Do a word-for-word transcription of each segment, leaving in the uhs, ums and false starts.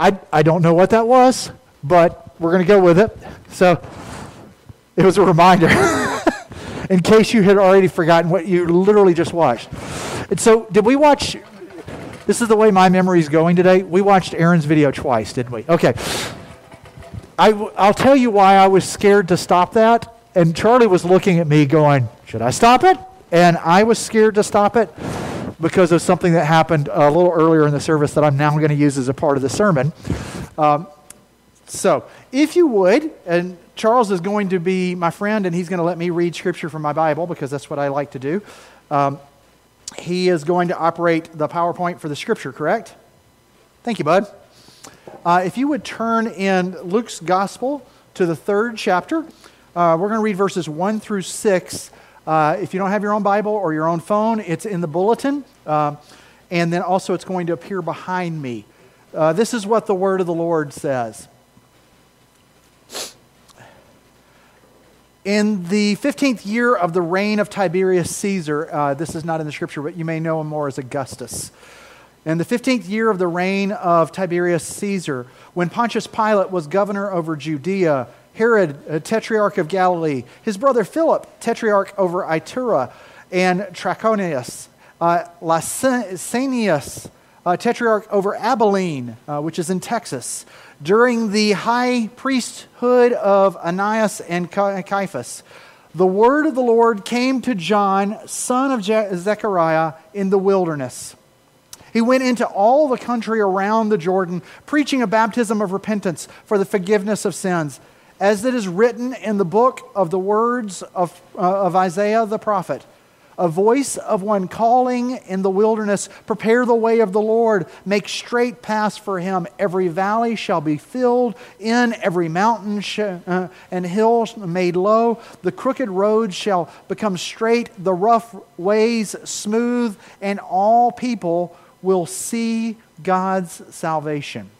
I, I don't know what that was, but we're going to go with it. So it was a reminder in case you had already forgotten what you literally just watched. And so did we watch, this is the way my memory is going today, we watched Aaron's video twice, didn't we? Okay. I, I'll tell you why I was scared to stop that. And Charlie was looking at me going, should I stop it? And I was scared to stop it because of something that happened a little earlier in the service that I'm now going to use as a part of the sermon. Um, so if you would, and Charles is going to be my friend, and he's going to let me read scripture from my Bible because that's what I like to do. Um, he is going to operate the PowerPoint for the scripture, correct? Thank you, bud. Uh, if you would turn in Luke's Gospel to the third chapter, uh, we're going to read verses one through six. Uh, if you don't have your own Bible or your own phone, it's in the bulletin. Um, and then also it's going to appear behind me. Uh, this is what the word of the Lord says. In the fifteenth year of the reign of Tiberius Caesar, uh, this is not in the scripture, but you may know him more as Augustus. In the fifteenth year of the reign of Tiberius Caesar, when Pontius Pilate was governor over Judea, Herod, tetrarch of Galilee, his brother Philip, tetrarch over Itura, and Trachonius, uh, Lassanias, uh, tetrarch over Abilene, uh, which is in Texas, during the high priesthood of Ananias and Ca- Caiaphas, the word of the Lord came to John, son of Je- Zechariah, in the wilderness. He went into all the country around the Jordan, preaching a baptism of repentance for the forgiveness of sins, as it is written in the book of the words of, uh, of Isaiah the prophet, a voice of one calling in the wilderness, prepare the way of the Lord, make straight paths for him. Every valley shall be filled in, every mountain sh- uh, and hill made low. The crooked road shall become straight, the rough ways smooth, and all people will see God's salvation.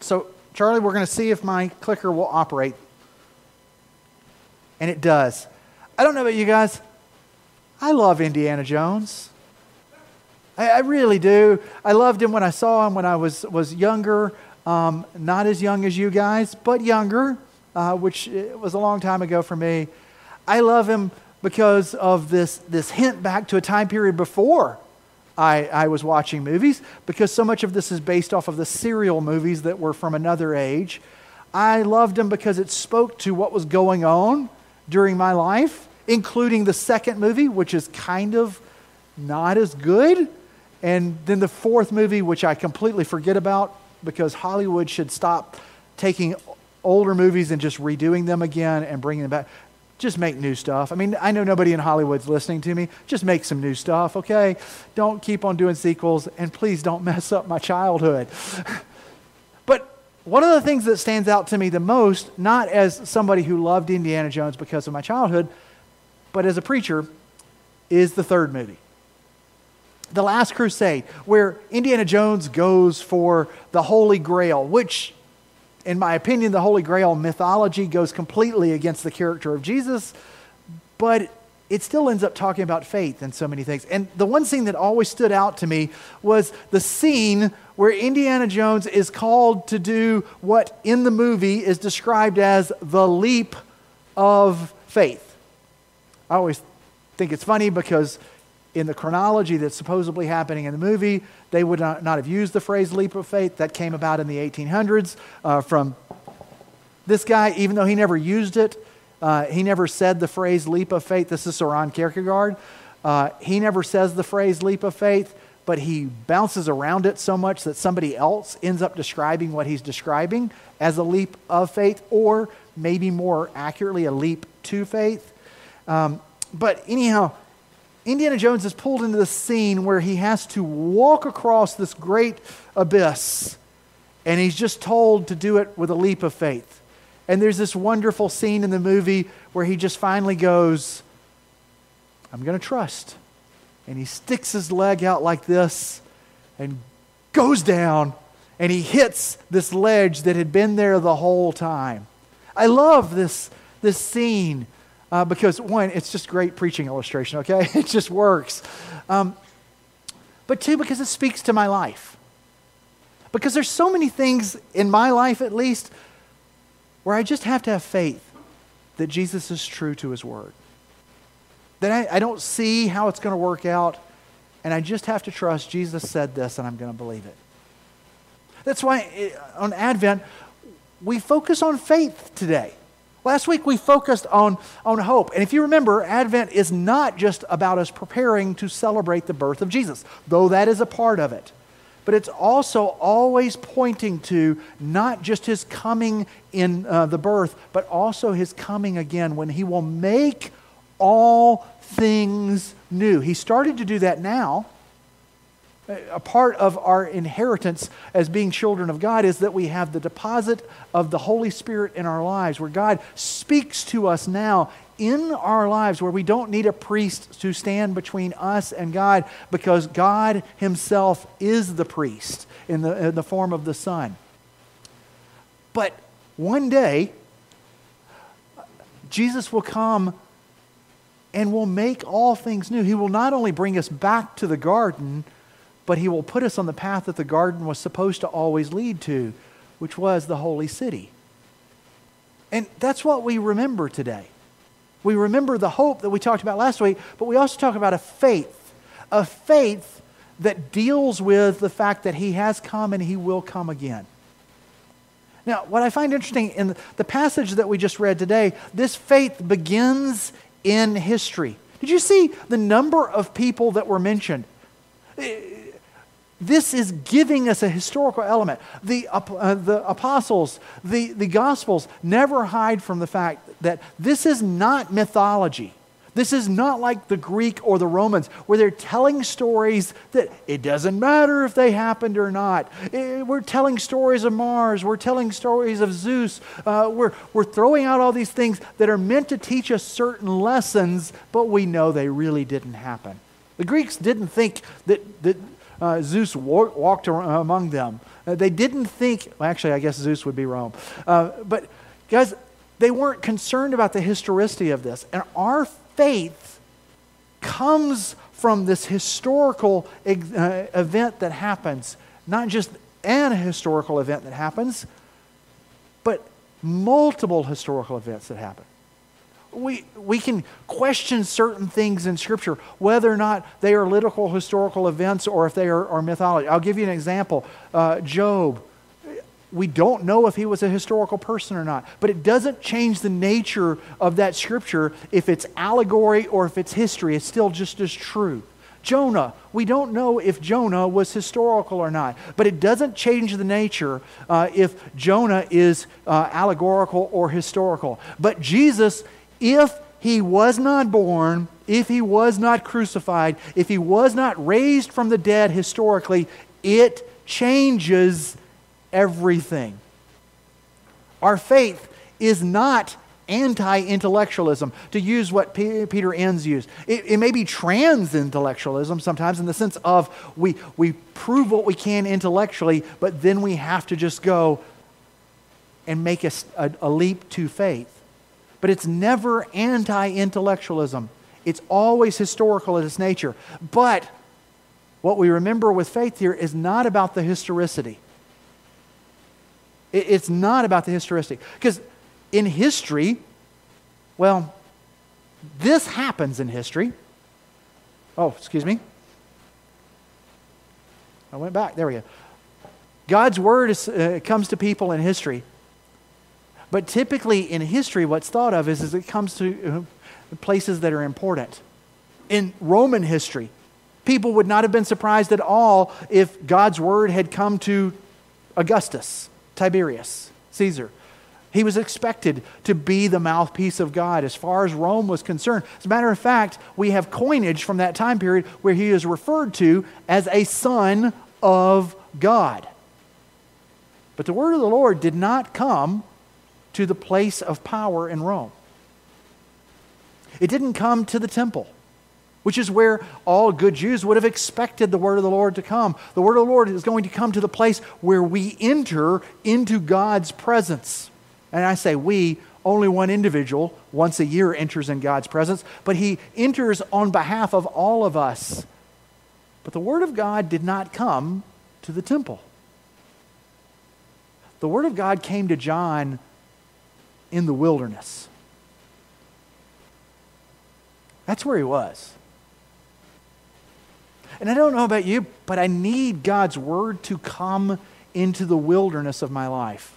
So, Charlie, we're going to see if my clicker will operate. And it does. I don't know about you guys. I love Indiana Jones. I, I really do. I loved him when I saw him when I was, was younger. Um, not as young as you guys, but younger, uh, which was a long time ago for me. I love him because of this, this hint back to a time period before I, I was watching movies, because so much of this is based off of the serial movies that were from another age. I loved them because it spoke to what was going on during my life, including the second movie, which is kind of not as good, and then the fourth movie, which I completely forget about because Hollywood should stop taking older movies and just redoing them again and bringing them back. Just make new stuff. I mean, I know nobody in Hollywood's listening to me. Just make some new stuff, okay? Don't keep on doing sequels, and please don't mess up my childhood. But one of the things that stands out to me the most, not as somebody who loved Indiana Jones because of my childhood, but as a preacher, is the third movie, The Last Crusade, where Indiana Jones goes for the Holy Grail, which, in my opinion, the Holy Grail mythology goes completely against the character of Jesus, but it still ends up talking about faith and so many things. And the one scene that always stood out to me was the scene where Indiana Jones is called to do what in the movie is described as the leap of faith. I always think it's funny because in the chronology that's supposedly happening in the movie, they would not, not have used the phrase leap of faith. That came about in the eighteen hundreds uh, from this guy, even though he never used it. Uh, he never said the phrase leap of faith. This is Søren Kierkegaard. Uh, he never says the phrase leap of faith, but he bounces around it so much that somebody else ends up describing what he's describing as a leap of faith, or maybe more accurately, a leap to faith. Um, but anyhow, Indiana Jones is pulled into this scene where he has to walk across this great abyss, and he's just told to do it with a leap of faith. And there's this wonderful scene in the movie where he just finally goes, I'm going to trust. And he sticks his leg out like this and goes down, and he hits this ledge that had been there the whole time. I love this, this scene. Uh, because, one, it's just great preaching illustration, okay? It just works. Um, but two, because it speaks to my life. Because there's so many things, in my life at least, where I just have to have faith that Jesus is true to his word. That I, I don't see how it's going to work out, and I just have to trust Jesus said this and I'm going to believe it. That's why it, on Advent, we focus on faith today. Last week we focused on, on hope. And if you remember, Advent is not just about us preparing to celebrate the birth of Jesus, though that is a part of it. But it's also always pointing to not just his coming in uh, the birth, but also his coming again when he will make all things new. He started to do that now. A part of our inheritance as being children of God is that we have the deposit of the Holy Spirit in our lives, where God speaks to us now in our lives, where we don't need a priest to stand between us and God, because God himself is the priest in the, in the form of the Son. But one day, Jesus will come and will make all things new. He will not only bring us back to the garden, but he will put us on the path that the garden was supposed to always lead to, which was the holy city. And that's what we remember today. We remember the hope that we talked about last week, but we also talk about a faith, a faith that deals with the fact that he has come and he will come again. Now, what I find interesting in the passage that we just read today, this faith begins in history. Did you see the number of people that were mentioned? This is giving us a historical element. The, uh, the apostles, the, the Gospels never hide from the fact that this is not mythology. This is not like the Greek or the Romans, where they're telling stories that it doesn't matter if they happened or not. It, we're telling stories of Mars. We're telling stories of Zeus. Uh, we're, we're throwing out all these things that are meant to teach us certain lessons, but we know they really didn't happen. The Greeks didn't think that, that uh, Zeus wa- walked among them. Uh, they didn't think, well, actually, I guess Zeus would be Rome. Uh, but guys, they weren't concerned about the historicity of this. And our faith comes from this historical ex- uh, event that happens, not just an historical event that happens, but multiple historical events that happen. We we can question certain things in Scripture, whether or not they are literal historical events or if they are, are mythology. I'll give you an example. Uh, Job, we don't know if he was a historical person or not, but it doesn't change the nature of that Scripture if it's allegory or if it's history. It's still just as true. Jonah, we don't know if Jonah was historical or not, but it doesn't change the nature uh, if Jonah is uh, allegorical or historical. But Jesus, if he was not born, if he was not crucified, if he was not raised from the dead historically, it changes everything. Our faith is not anti-intellectualism, to use what P- Peter Enns used. It, it may be trans-intellectualism sometimes, in the sense of we, we prove what we can intellectually, but then we have to just go and make a, a, a leap to faith. But it's never anti-intellectualism. It's always historical in its nature. But what we remember with faith here is not about the historicity. It's not about the historicity. Because in history, well, this happens in history. Oh, excuse me. I went back. There we go. God's word is, uh, comes to people in history. But typically in history, what's thought of is, is it comes to places that are important. In Roman history, people would not have been surprised at all if God's word had come to Augustus, Tiberius, Caesar. He was expected to be the mouthpiece of God as far as Rome was concerned. As a matter of fact, we have coinage from that time period where he is referred to as a son of God. But the word of the Lord did not come to the place of power in Rome. It didn't come to the temple, which is where all good Jews would have expected the word of the Lord to come. The word of the Lord is going to come to the place where we enter into God's presence. And I say we, only one individual once a year enters in God's presence, but he enters on behalf of all of us. But the word of God did not come to the temple. The Word of God came to John in the wilderness. That's where he was. And I don't know about you, but I need God's Word to come into the wilderness of my life.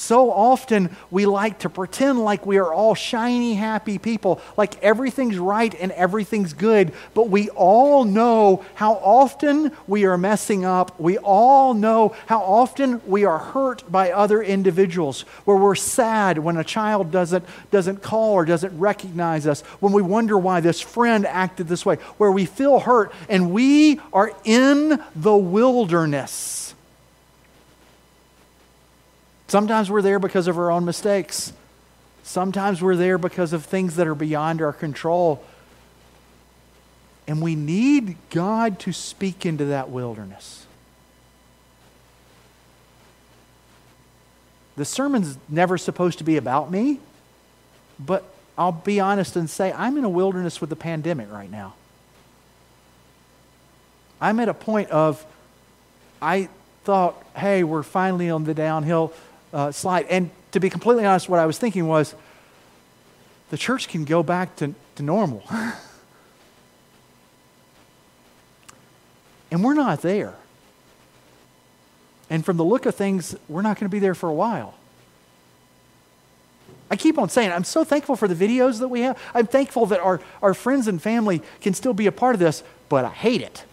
So often we like to pretend like we are all shiny, happy people, like everything's right and everything's good, but we all know how often we are messing up. We all know how often we are hurt by other individuals, where we're sad when a child doesn't, doesn't call or doesn't recognize us, when we wonder why this friend acted this way, where we feel hurt, and we are in the wilderness. Sometimes we're there because of our own mistakes. Sometimes we're there because of things that are beyond our control. And we need God to speak into that wilderness. The sermon's never supposed to be about me, but I'll be honest and say I'm in a wilderness with the pandemic right now. I'm at a point of, I thought, hey, we're finally on the downhill Uh, slide. And to be completely honest, what I was thinking was the church can go back to, to normal. And we're not there. And from the look of things, we're not going to be there for a while. I keep on saying, I'm so thankful for the videos that we have. I'm thankful that our, our friends and family can still be a part of this, but I hate it.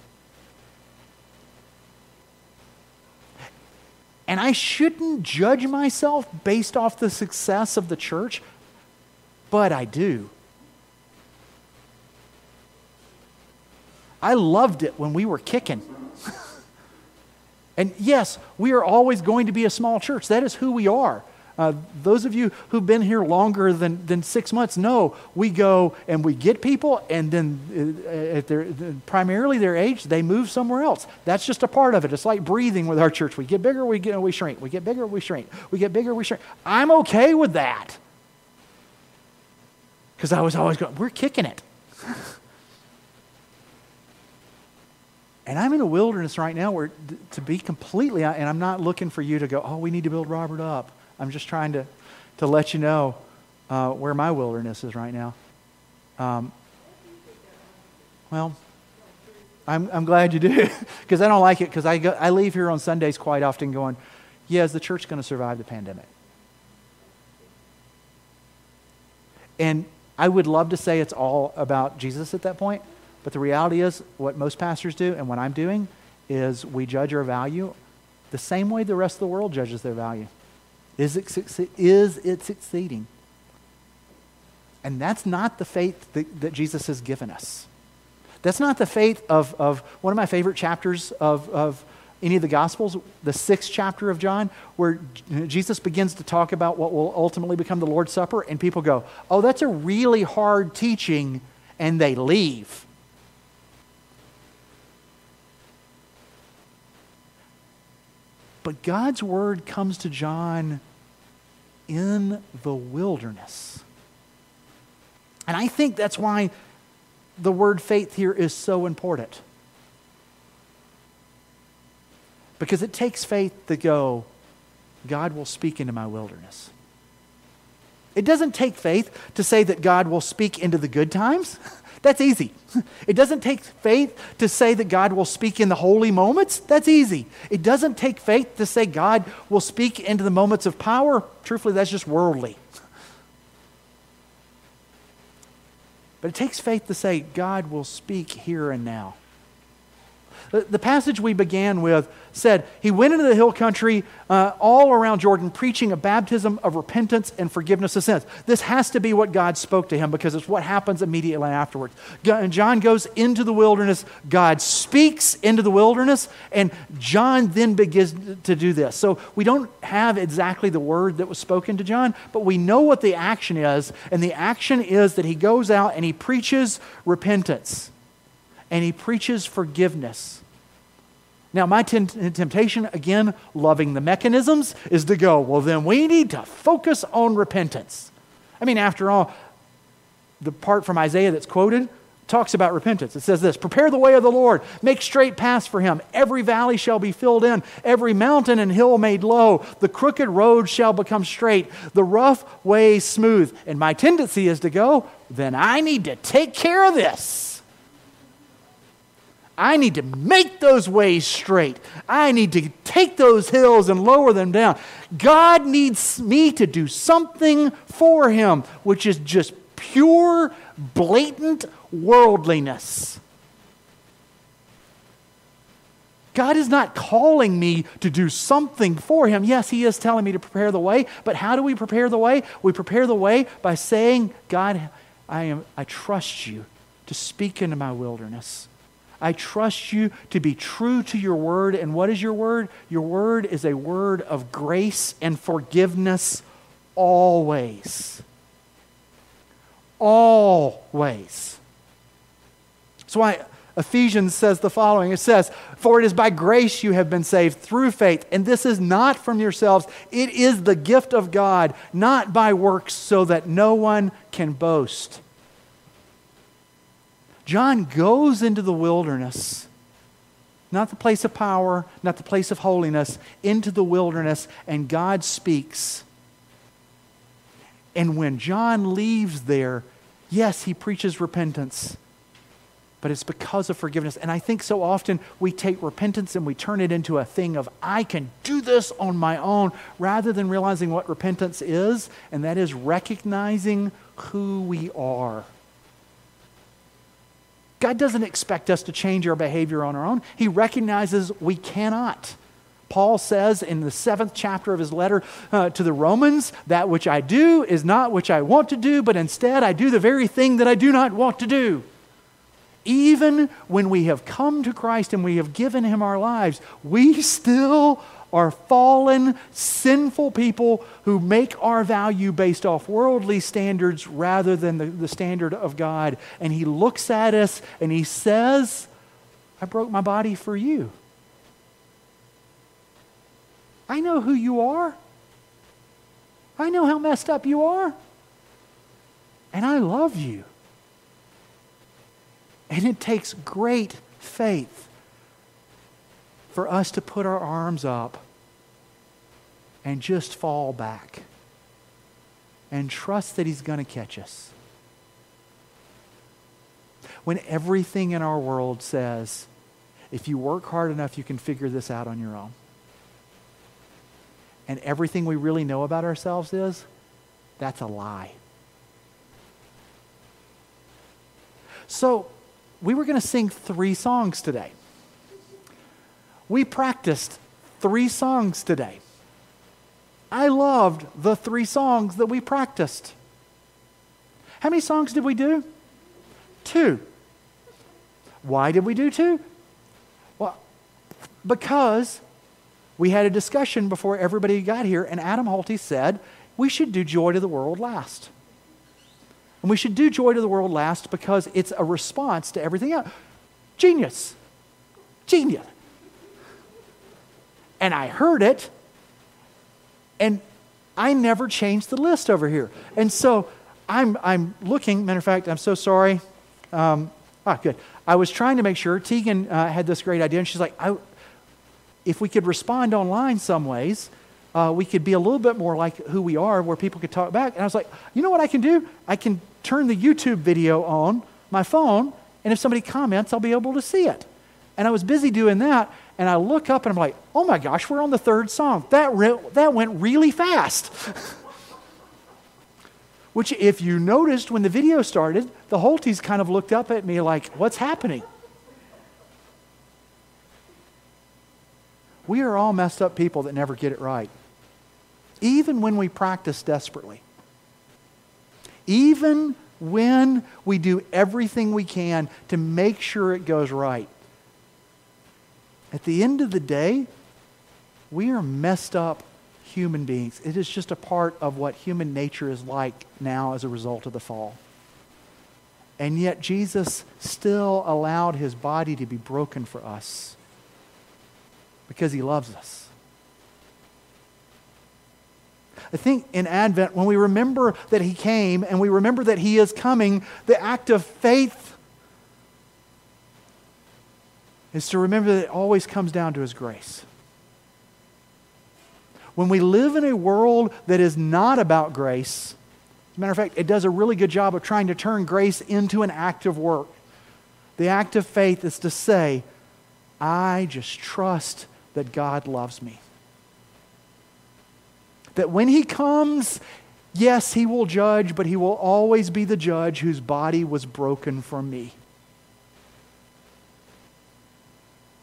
And I shouldn't judge myself based off the success of the church, but I do. I loved it when we were kicking. And yes, we are always going to be a small church. That is who we are. Uh, those of you who've been here longer than, than six months know we go and we get people, and then uh, at their, primarily their age, they move somewhere else. That's just a part of it. It's like breathing with our church. We get bigger, we get, we shrink. We get bigger, we shrink. We get bigger, we shrink. I'm okay with that because I was always going, we're kicking it. And I'm in a wilderness right now where, to be completely, and I'm not looking for you to go, oh, we need to build Robert up. I'm just trying to, to let you know uh, where my wilderness is right now. Um, well, I'm I'm glad you do, because I don't like it, because I go, I leave here on Sundays quite often going, yeah, is the church going to survive the pandemic? And I would love to say it's all about Jesus at that point, but the reality is what most pastors do and what I'm doing is we judge our value the same way the rest of the world judges their value. Is it, succeed, is it succeeding? And that's not the faith that, that Jesus has given us. That's not the faith of, of one of my favorite chapters of, of any of the Gospels, the sixth chapter of John, where Jesus begins to talk about what will ultimately become the Lord's Supper, and people go, oh, that's a really hard teaching, and they leave. But God's word comes to John in the wilderness. And I think that's why the word faith here is so important. Because it takes faith to go, God will speak into my wilderness. It doesn't take faith to say that God will speak into the good times. That's easy. It doesn't take faith to say that God will speak in the holy moments. That's easy. It doesn't take faith to say God will speak into the moments of power. Truthfully, that's just worldly. But it takes faith to say God will speak here and now. The passage we began with said, he went into the hill country uh, all around Jordan, preaching a baptism of repentance and forgiveness of sins. This has to be what God spoke to him, because it's what happens immediately afterwards. And John goes into the wilderness. God speaks into the wilderness, and John then begins to do this. So we don't have exactly the word that was spoken to John, but we know what the action is, and the action is that he goes out and he preaches repentance. And he preaches forgiveness. Now, my t- temptation, again, loving the mechanisms, is to go, well, then we need to focus on repentance. I mean, after all, the part from Isaiah that's quoted, talks about repentance. It says this: prepare the way of the Lord, make straight paths for him. Every valley shall be filled in, every mountain and hill made low. The crooked road shall become straight, the rough way smooth. And my tendency is to go, then I need to take care of this. I need to make those ways straight. I need to take those hills and lower them down. God needs me to do something for him, which is just pure, blatant worldliness. God is not calling me to do something for him. Yes, he is telling me to prepare the way, but how do we prepare the way? We prepare the way by saying, God, I am, I trust you to speak into my wilderness. I trust you to be true to your word. And what is your word? Your word is a word of grace and forgiveness always. Always. That's why Ephesians says the following. It says, for it is by grace you have been saved through faith, and this is not from yourselves. It is the gift of God, not by works, so that no one can boast. John goes into the wilderness, not the place of power, not the place of holiness, into the wilderness, and God speaks. And when John leaves there, yes, he preaches repentance, but it's because of forgiveness. And I think so often we take repentance and we turn it into a thing of, I can do this on my own, rather than realizing what repentance is, and that is recognizing who we are. God doesn't expect us to change our behavior on our own. He recognizes we cannot. Paul says in the seventh chapter of his letter uh, to the Romans, that which I do is not which I want to do, but instead I do the very thing that I do not want to do. Even when we have come to Christ and we have given him our lives, we still are fallen, sinful people who make our value based off worldly standards rather than the, the standard of God. And he looks at us and he says, I broke my body for you. I know who you are. I know how messed up you are. And I love you. And it takes great faith for us to put our arms up and just fall back and trust that he's going to catch us. When everything in our world says, if you work hard enough, you can figure this out on your own. And everything we really know about ourselves is, that's a lie. So, we were going to sing three songs today. We practiced three songs today. I loved the three songs that we practiced. How many songs did we do? Two. Why did we do two? Well, because we had a discussion before everybody got here, and Adam Holti said, we should do Joy to the World last. And we should do Joy to the World last because it's a response to everything else. Genius. Genius. And I heard it, and I never changed the list over here. And so I'm, I'm looking, matter of fact, I'm so sorry. Um, ah, good. I was trying to make sure. Tegan uh, had this great idea, and she's like, I... if we could respond online some ways, uh, we could be a little bit more like who we are, where people could talk back. And I was like, you know what I can do? I can turn the YouTube video on my phone, and if somebody comments, I'll be able to see it. And I was busy doing that, and I look up and I'm like, oh my gosh, we're on the third song. That, re- that went really fast. Which, if you noticed when the video started, the Holties kind of looked up at me like, what's happening? We are all messed up people that never get it right. Even when we practice desperately. Even when we do everything we can to make sure it goes right. At the end of the day, we are messed up human beings. It is just a part of what human nature is like now as a result of the fall. And yet Jesus still allowed his body to be broken for us. Because he loves us. I think in Advent, when we remember that he came and we remember that he is coming, the act of faith is to remember that it always comes down to His grace. When we live in a world that is not about grace, as a matter of fact, it does a really good job of trying to turn grace into an act of work. The act of faith is to say, I just trust that God loves me. That when He comes, yes, He will judge, but He will always be the judge whose body was broken for me.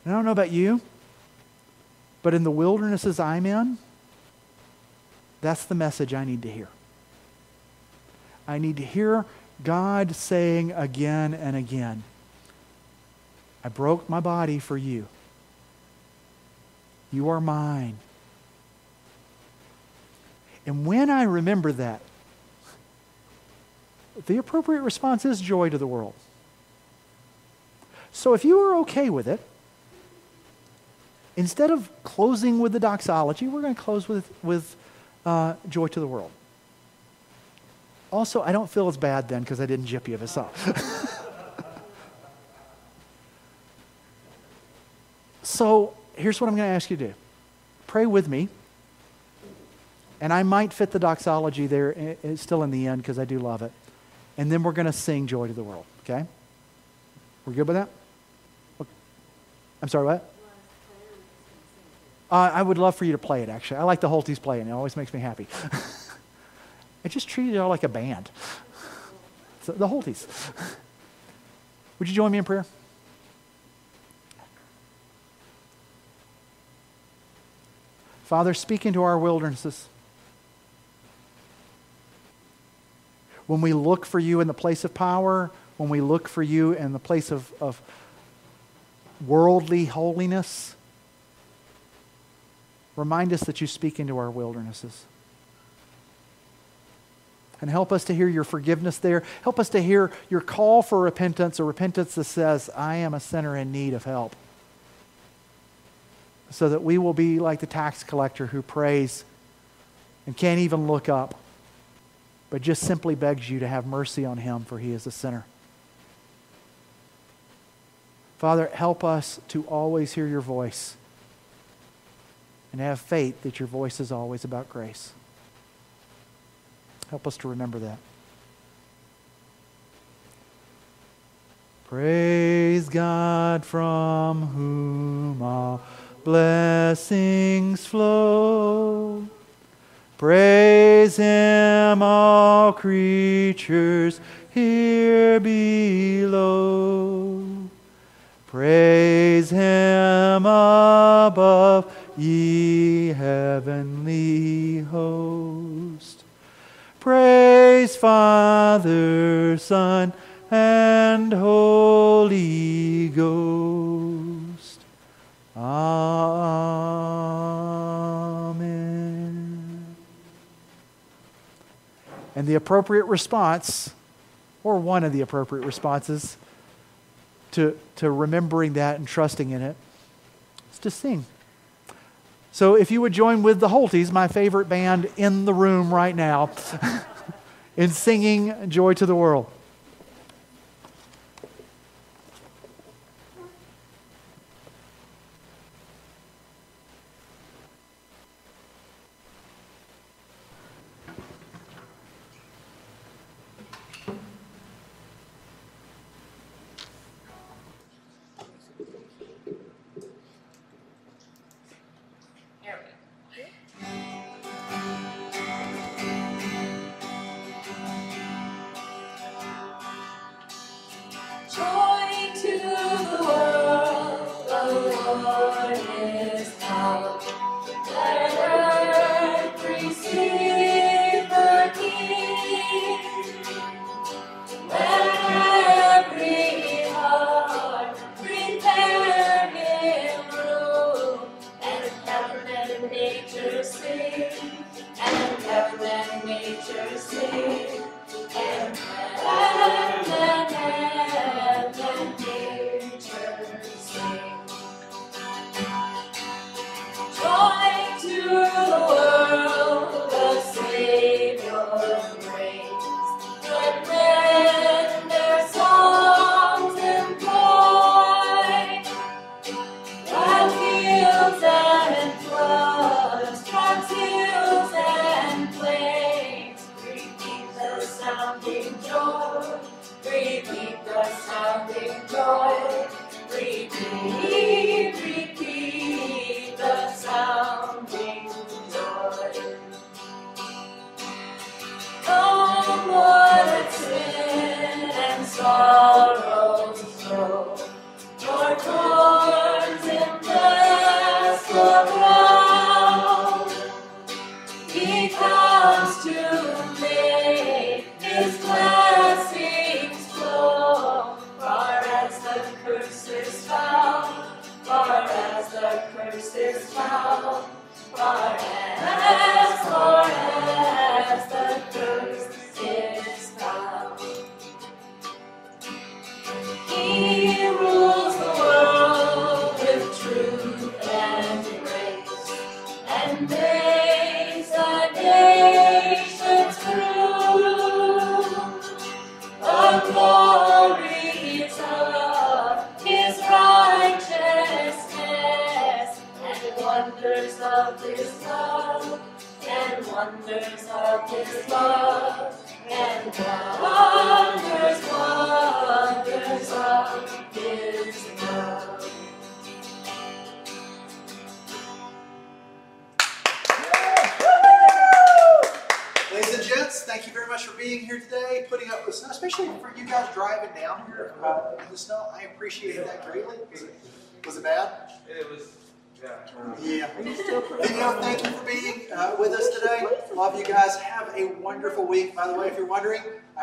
And I don't know about you, but in the wildernesses I'm in, that's the message I need to hear. I need to hear God saying again and again, I broke my body for you. You are mine. And when I remember that, the appropriate response is joy to the world. So if you are okay with it, instead of closing with the doxology, we're going to close with, with uh, joy to the world. Also, I don't feel as bad then because I didn't gyp you of a song. So here's what I'm going to ask you to do. Pray with me. And I might fit the doxology there still in the end because I do love it. And then we're going to sing Joy to the World, okay? We're good with that? I'm sorry, what? Uh, I would love for you to play it, actually. I like the Holtis playing. It always makes me happy. I just treated y'all like a band. So, the Holtis. Would you join me in prayer? Father, speak into our wildernesses. When we look for you in the place of power, when we look for you in the place of, of worldly holiness, remind us that you speak into our wildernesses. And help us to hear your forgiveness there. Help us to hear your call for repentance, a repentance that says, I am a sinner in need of help. So that we will be like the tax collector who prays and can't even look up, but just simply begs you to have mercy on him, for he is a sinner. Father, help us to always hear your voice and have faith that your voice is always about grace. Help us to remember that. Praise God from whom all blessings flow. Praise Him, all creatures here below. Praise Him above, ye heavenly host. Praise Father, Son, and Holy Ghost. Amen. And the appropriate response, or one of the appropriate responses to, to remembering that and trusting in it, is to sing. So if you would join with the Holtis, my favorite band in the room right now, in singing Joy to the World.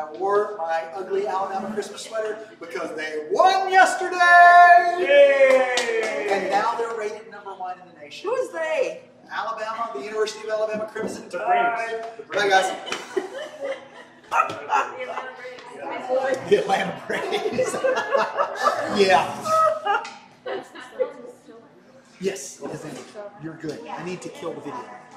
I wore my ugly Alabama Christmas sweater because they won yesterday! Yay! And now they're rated number one in the nation. Who's they? Alabama, the University of Alabama Crimson Tide. Bye, guys. The Atlanta Braves. Yeah. Yes, it is. You're good. I need to kill the video.